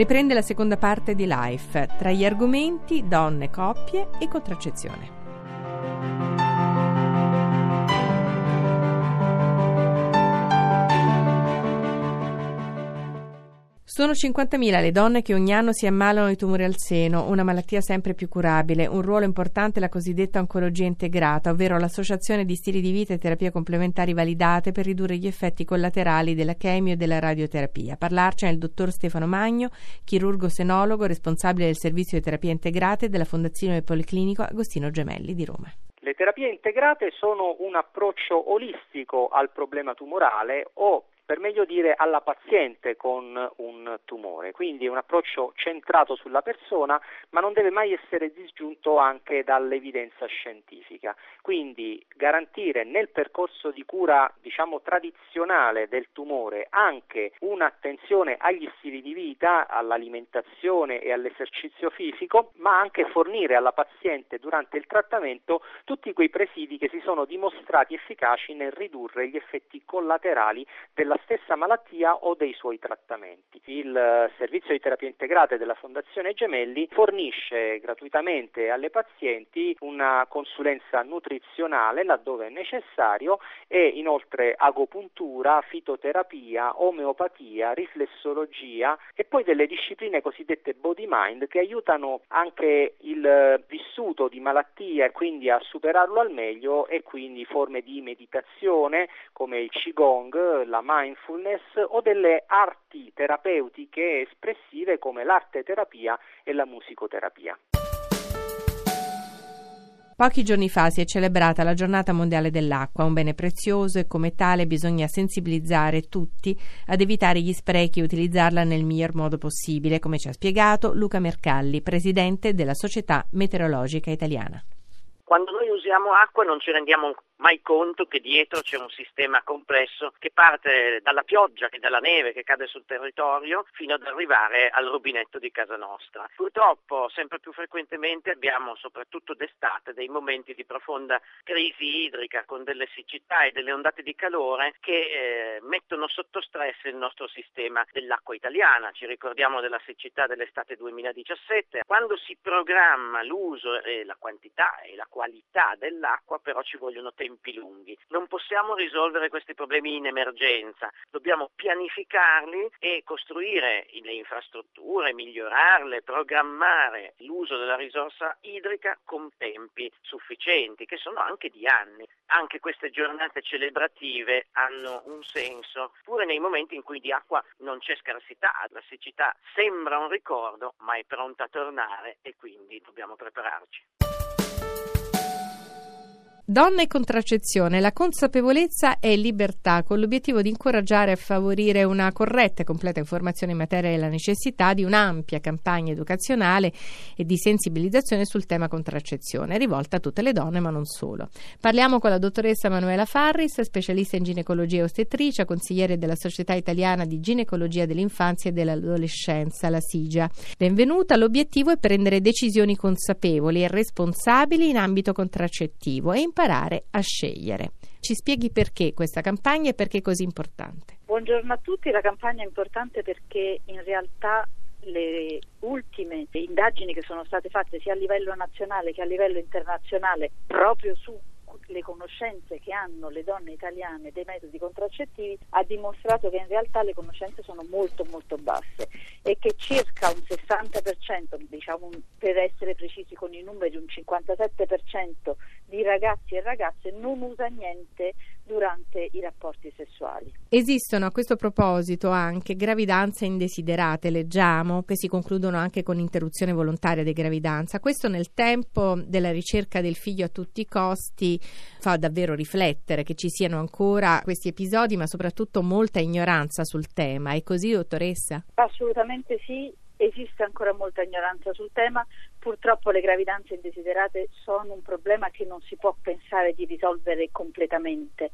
riprende la seconda parte di Life, tra gli argomenti donne, coppie e contraccezione. Sono 50.000 le donne che ogni anno si ammalano di tumore al seno, una malattia sempre più curabile. Un ruolo importante è la cosiddetta oncologia integrata, ovvero l'associazione di stili di vita e terapie complementari validate per ridurre gli effetti collaterali della chemio e della radioterapia. Parlarcene è il dottor Stefano Magno, chirurgo senologo, responsabile del servizio di terapie integrate della Fondazione Policlinico Agostino Gemelli di Roma. Le terapie integrate sono un approccio olistico al problema tumorale o, per meglio dire, alla paziente con un tumore, quindi è un approccio centrato sulla persona, ma non deve mai essere disgiunto anche dall'evidenza scientifica, quindi garantire nel percorso di cura, diciamo, tradizionale del tumore anche un'attenzione agli stili di vita, all'alimentazione e all'esercizio fisico, ma anche fornire alla paziente durante il trattamento tutti quei presidi che si sono dimostrati efficaci nel ridurre gli effetti collaterali della stessa malattia o dei suoi trattamenti. Il servizio di terapia integrate della Fondazione Gemelli fornisce gratuitamente alle pazienti una consulenza nutrizionale laddove è necessario e inoltre agopuntura, fitoterapia, omeopatia, riflessologia e poi delle discipline cosiddette body mind che aiutano anche il vissuto di malattia e quindi a superarlo al meglio, e quindi forme di meditazione come il Qigong, la mindfulness o delle arti terapeutiche espressive come l'arte terapia e la musicoterapia. Pochi giorni fa si è celebrata la Giornata Mondiale dell'Acqua, un bene prezioso e come tale bisogna sensibilizzare tutti ad evitare gli sprechi e utilizzarla nel miglior modo possibile, come ci ha spiegato Luca Mercalli, presidente della Società Meteorologica Italiana. Quando noi usiamo acqua non ci rendiamo mai conto che dietro c'è un sistema complesso che parte dalla pioggia e dalla neve che cade sul territorio fino ad arrivare al rubinetto di casa nostra. Purtroppo sempre più frequentemente abbiamo, soprattutto d'estate, dei momenti di profonda crisi idrica con delle siccità e delle ondate di calore che mettono sotto stress il nostro sistema dell'acqua italiana. Ci ricordiamo della siccità dell'estate 2017. Quando si programma l'uso e la quantità e la qualità dell'acqua, però ci vogliono tempi lunghi. Non possiamo risolvere questi problemi in emergenza, dobbiamo pianificarli e costruire le infrastrutture, migliorarle, programmare l'uso della risorsa idrica con tempi sufficienti, che sono anche di anni. Anche queste giornate celebrative hanno un senso, pure nei momenti in cui di acqua non c'è scarsità. La siccità sembra un ricordo, ma è pronta a tornare e quindi dobbiamo prepararci. Donna e contraccezione, la consapevolezza e libertà, con l'obiettivo di incoraggiare e favorire una corretta e completa informazione in materia della necessità di un'ampia campagna educazionale e di sensibilizzazione sul tema contraccezione, rivolta a tutte le donne ma non solo. Parliamo con la dottoressa Manuela Farris, specialista in ginecologia e ostetricia, consigliere della Società Italiana di Ginecologia dell'Infanzia e dell'Adolescenza, la SIGIA. Benvenuta. L'obiettivo è prendere decisioni consapevoli e responsabili in ambito contraccettivo e imparare a scegliere. Ci spieghi perché questa campagna e perché è così importante? Buongiorno a tutti. La campagna è importante perché in realtà le ultime indagini che sono state fatte sia a livello nazionale che a livello internazionale proprio sulle conoscenze che hanno le donne italiane dei metodi contraccettivi ha dimostrato che in realtà le conoscenze sono molto molto basse e che circa un 60%, diciamo per essere precisi con i numeri un 57% di ragazzi e ragazze non usa niente durante i rapporti sessuali. Esistono a questo proposito anche gravidanze indesiderate, leggiamo, che si concludono anche con interruzione volontaria di gravidanza. Questo nel tempo della ricerca del figlio a tutti i costi fa davvero riflettere che ci siano ancora questi episodi, ma soprattutto molta ignoranza sul tema. È così, dottoressa? Assolutamente sì. Esiste ancora molta ignoranza sul tema, purtroppo le gravidanze indesiderate sono un problema che non si può pensare di risolvere completamente,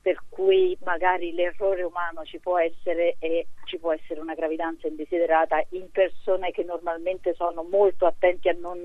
per cui magari l'errore umano ci può essere e ci può essere una gravidanza indesiderata in persone che normalmente sono molto attenti a non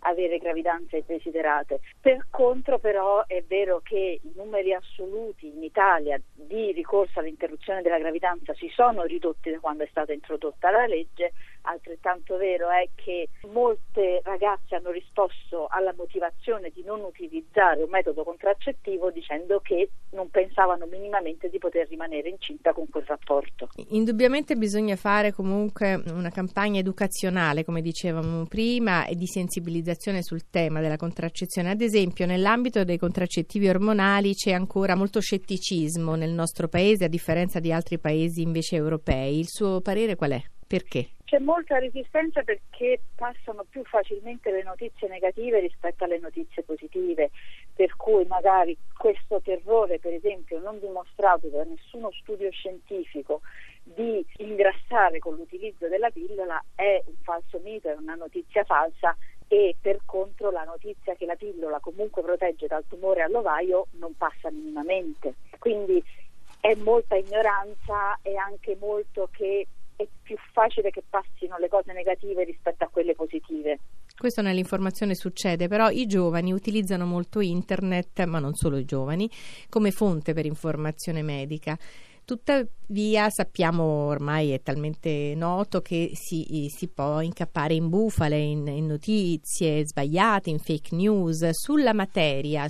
avere gravidanze desiderate. Per contro però è vero che i numeri assoluti in Italia di ricorso all'interruzione della gravidanza si sono ridotti da quando è stata introdotta la legge, altrettanto vero è che molte ragazze hanno risposto alla motivazione di non utilizzare un metodo contraccettivo dicendo che non pensavano minimamente di poter rimanere incinta con quel rapporto. Indubbiamente bisogna fare comunque una campagna educazionale, come dicevamo prima, e di sensibilizzazione sul tema della contraccezione. Ad esempio, nell'ambito dei contraccettivi ormonali c'è ancora molto scetticismo nel nostro paese, a differenza di altri paesi invece europei. Il suo parere qual è? Perché? C'è molta resistenza perché passano più facilmente le notizie negative rispetto alle notizie positive, per cui magari questo terrore, per esempio, non dimostrato da nessuno studio scientifico di ingrassare con l'utilizzo della pillola è un falso mito, è una notizia falsa, e per contro la notizia che la pillola comunque protegge dal tumore all'ovaio non passa minimamente. Quindi è molta ignoranza e anche molto che è più facile che passino le cose negative rispetto a quelle positive. Questo nell'informazione succede, però i giovani utilizzano molto internet, ma non solo i giovani, come fonte per informazione medica. Tuttavia sappiamo, ormai è talmente noto, che si può incappare in bufale, in notizie sbagliate, in fake news. Sulla materia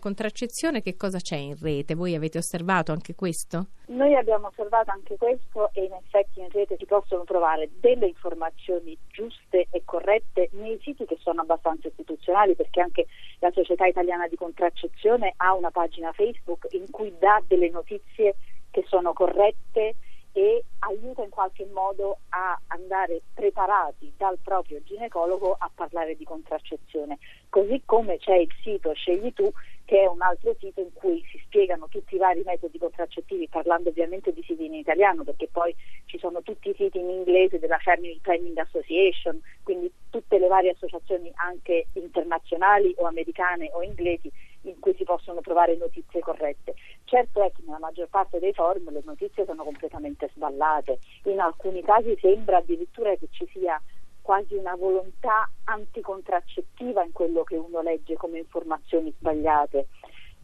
contraccezione che cosa c'è in rete? Voi avete osservato anche questo? Noi abbiamo osservato anche questo e in effetti in rete si possono trovare delle informazioni giuste e corrette nei siti che sono abbastanza istituzionali, perché anche la Società Italiana di Contraccezione ha una pagina Facebook in cui dà delle notizie che sono corrette e aiuta in qualche modo a andare preparati dal proprio ginecologo a parlare di contraccezione. Così come c'è il sito Scegli Tu, che è un altro sito in cui si spiegano tutti i vari metodi contraccettivi, parlando ovviamente di siti in italiano, perché poi ci sono tutti i siti in inglese della Family Planning Association, quindi tutte le varie associazioni anche internazionali o americane o inglesi in cui si possono trovare notizie corrette. Certo è che nella maggior parte dei forum le notizie sono completamente sballate, in alcuni casi sembra addirittura che ci sia quasi una volontà anticontraccettiva in quello che uno legge come informazioni sbagliate.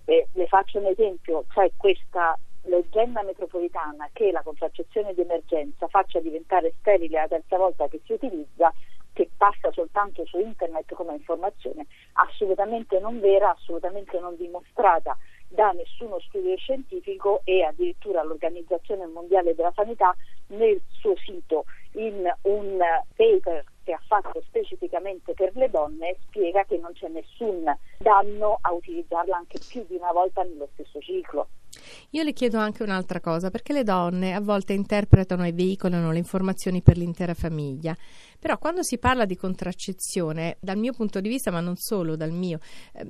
Le faccio un esempio, c'è questa leggenda metropolitana che la contraccezione di emergenza faccia diventare sterile la terza volta che si utilizza, che passa soltanto su internet come informazione assolutamente non vera, assolutamente non dimostrata da nessuno studio scientifico, e addirittura l'Organizzazione Mondiale della Sanità nel suo sito, in un paper che ha fatto specificamente per le donne, spiega che non c'è nessun danno a utilizzarla anche più di una volta nello stesso ciclo. Io le chiedo anche un'altra cosa, perché le donne a volte interpretano e veicolano le informazioni per l'intera famiglia, però quando si parla di contraccezione, dal mio punto di vista, ma non solo dal mio,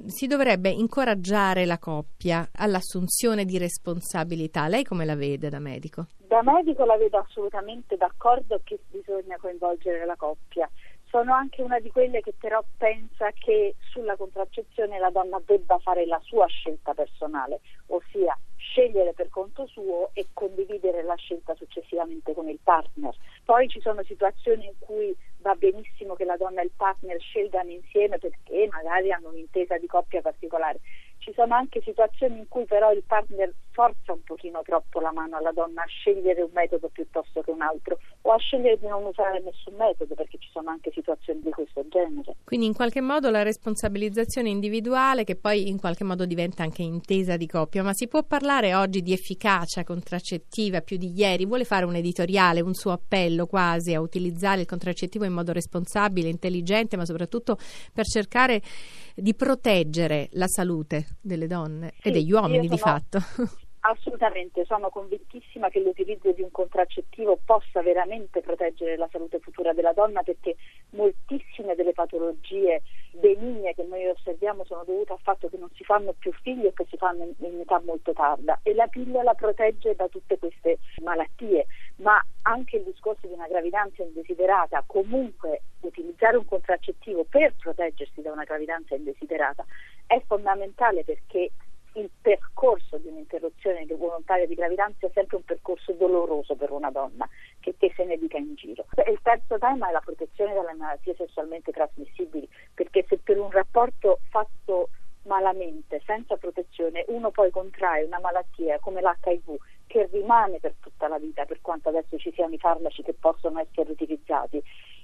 si dovrebbe incoraggiare la coppia all'assunzione di responsabilità. Lei come la vede da medico? Da medico la vedo assolutamente d'accordo che bisogna coinvolgere la coppia. Sono anche una di quelle che però pensa che sulla contraccezione la donna debba fare la sua scelta personale, ossia scegliere per conto suo e condividere la scelta successivamente con il partner. Poi ci sono situazioni in cui va benissimo che la donna e il partner scelgano insieme perché magari hanno un'intesa di coppia particolare. Ci sono anche situazioni in cui però il partner forza un pochino troppo la mano alla donna a scegliere un metodo piuttosto che un altro, o a scegliere di non usare nessun metodo, perché ci sono anche situazioni di questo genere. Quindi in qualche modo la responsabilizzazione individuale, che poi in qualche modo diventa anche intesa di coppia. Ma si può parlare oggi di efficacia contraccettiva più di ieri? Vuole fare un editoriale, un suo appello quasi a utilizzare il contraccettivo in modo responsabile, intelligente, ma soprattutto per cercare di proteggere la salute delle donne e degli uomini di fatto? Assolutamente, sono convintissima che l'utilizzo di un contraccettivo possa veramente proteggere la salute futura della donna, perché moltissime delle patologie benigne che noi osserviamo sono dovute al fatto che non si fanno più figli o che si fanno in età molto tarda, e la pillola protegge da tutte queste malattie. Ma anche il discorso di una gravidanza indesiderata, comunque utilizzare un contraccettivo per proteggersi da una gravidanza indesiderata è fondamentale, perché il percorso di un'interruzione volontaria di gravidanza è sempre un percorso doloroso per una donna, che se ne dica in giro. Il terzo tema è la protezione dalle malattie sessualmente trasmissibili, perché se per un rapporto fatto malamente, senza protezione, uno poi contrae una malattia come l'HIV che rimane per tutta la vita, per quanto adesso ci siano i farmaci che possono essere utilizzati,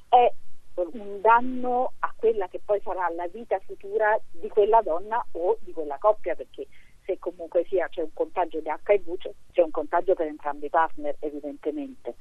è un danno a quella che poi sarà la vita futura di quella donna o di quella coppia, perché se comunque sia c'è un contagio di HIV, c'è un contagio per entrambi i partner, evidentemente.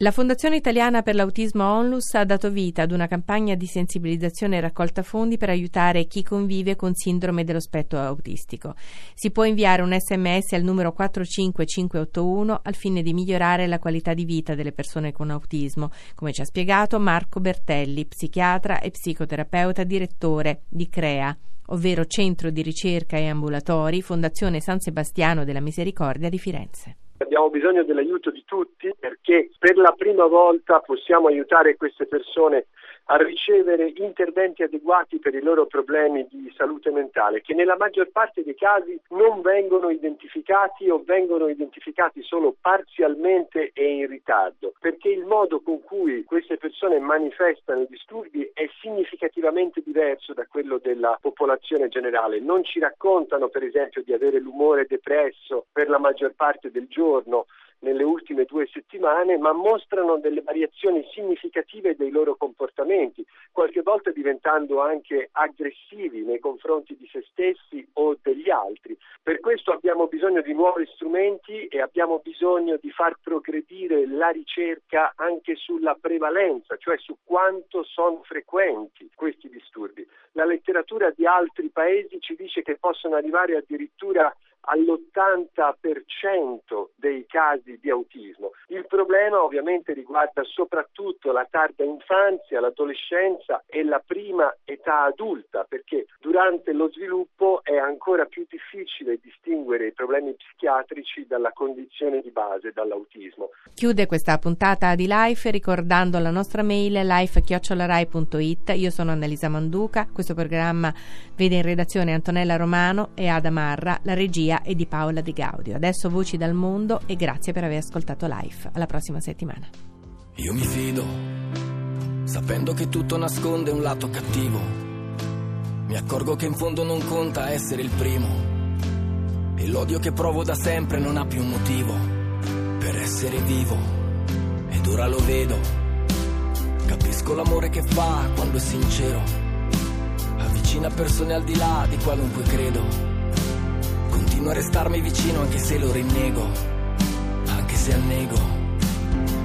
La Fondazione Italiana per l'Autismo Onlus ha dato vita ad una campagna di sensibilizzazione e raccolta fondi per aiutare chi convive con sindrome dello spettro autistico. Si può inviare un SMS al numero 45581 al fine di migliorare la qualità di vita delle persone con autismo, come ci ha spiegato Marco Bertelli, psichiatra e psicoterapeuta, direttore di CREA, ovvero Centro di Ricerca e Ambulatori Fondazione San Sebastiano della Misericordia di Firenze. Abbiamo bisogno dell'aiuto di tutti, perché per la prima volta possiamo aiutare queste persone a ricevere interventi adeguati per i loro problemi di salute mentale, che nella maggior parte dei casi non vengono identificati o vengono identificati solo parzialmente e in ritardo, perché il modo con cui queste persone manifestano i disturbi è significativamente diverso da quello della popolazione generale. Non ci raccontano, per esempio, di avere l'umore depresso per la maggior parte del giorno nelle ultime 2 settimane, ma mostrano delle variazioni significative dei loro comportamenti, qualche volta diventando anche aggressivi nei confronti di se stessi o degli altri. Per questo abbiamo bisogno di nuovi strumenti e abbiamo bisogno di far progredire la ricerca anche sulla prevalenza, cioè su quanto sono frequenti questi disturbi. La letteratura di altri paesi ci dice che possono arrivare addirittura all'80% dei casi di autismo. Il problema ovviamente riguarda soprattutto la tarda infanzia, l'adolescenza e la prima età adulta, perché durante lo sviluppo è ancora più difficile distinguere i problemi psichiatrici dalla condizione di base, dall'autismo. Chiude questa puntata di Life ricordando la nostra mail life@rai.it. Io sono Annalisa Manduca, questo programma vede in redazione Antonella Romano e Ada Marra, la regia e di Paola Di Gaudio. Adesso voci dal mondo e grazie per aver ascoltato Life. Alla prossima settimana. Io mi fido, sapendo che tutto nasconde un lato cattivo. Mi accorgo che in fondo non conta essere il primo. E l'odio che provo da sempre non ha più un motivo per essere vivo. Ed ora lo vedo. Capisco l'amore che fa quando è sincero. Avvicina persone al di là di qualunque credo. Continuo a restarmi vicino anche se lo rinnego, anche se annego.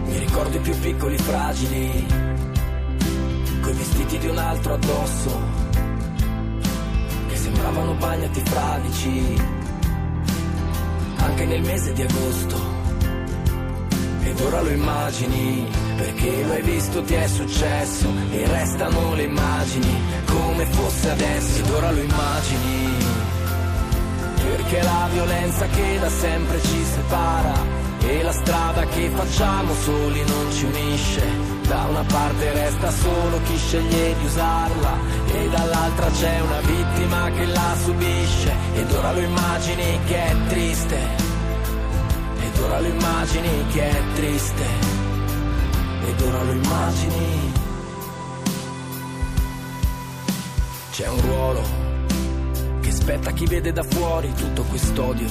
Mi ricordo i più piccoli fragili, coi vestiti di un altro addosso, che sembravano bagnati fradici, anche nel mese di agosto. Ed ora lo immagini, perché lo hai visto, ti è successo, e restano le immagini, come fosse adesso. Ed ora lo immagini, perché la violenza che da sempre ci separa e la strada che facciamo soli non ci unisce. Da una parte resta solo chi sceglie di usarla e dall'altra c'è una vittima che la subisce. Ed ora lo immagini che è triste. Ed ora lo immagini che è triste. Ed ora lo immagini. C'è un ruolo aspetta chi vede da fuori tutto quest'odio,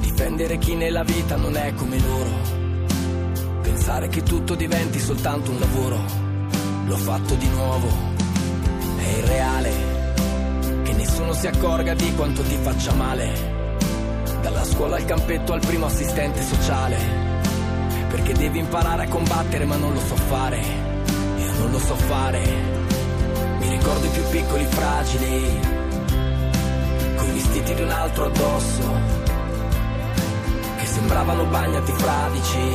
difendere chi nella vita non è come loro, pensare che tutto diventi soltanto un lavoro. L'ho fatto di nuovo, è irreale che nessuno si accorga di quanto ti faccia male, dalla scuola al campetto al primo assistente sociale, perché devi imparare a combattere ma non lo so fare, io non lo so fare. Mi ricordo i più piccoli fragili, coi vestiti di un altro addosso, che sembravano bagnati fradici,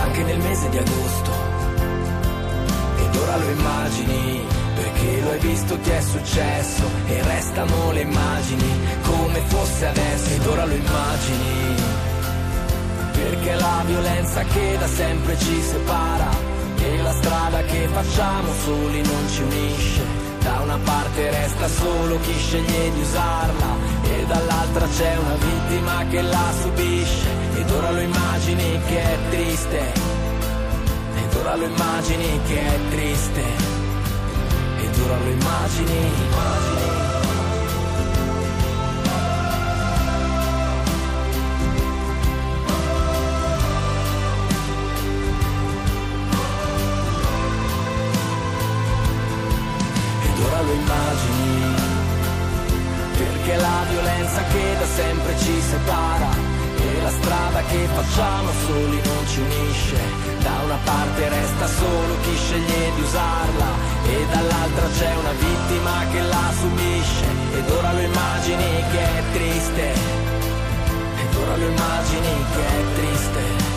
anche nel mese di agosto. Ed ora lo immagini, perché lo hai visto, ti è successo, e restano le immagini, come fosse adesso. Ed ora lo immagini, perché la violenza che da sempre ci separa e la strada che facciamo soli non ci unisce. Da una parte resta solo chi sceglie di usarla e dall'altra c'è una vittima che la subisce. Ed ora lo immagini che è triste. Ed ora lo immagini che è triste, ed ora lo immagini. Perché la violenza che da sempre ci separa e la strada che facciamo soli non ci unisce, da una parte resta solo chi sceglie di usarla e dall'altra c'è una vittima che la subisce, ed ora lo immagini che è triste, ed ora lo immagini che è triste.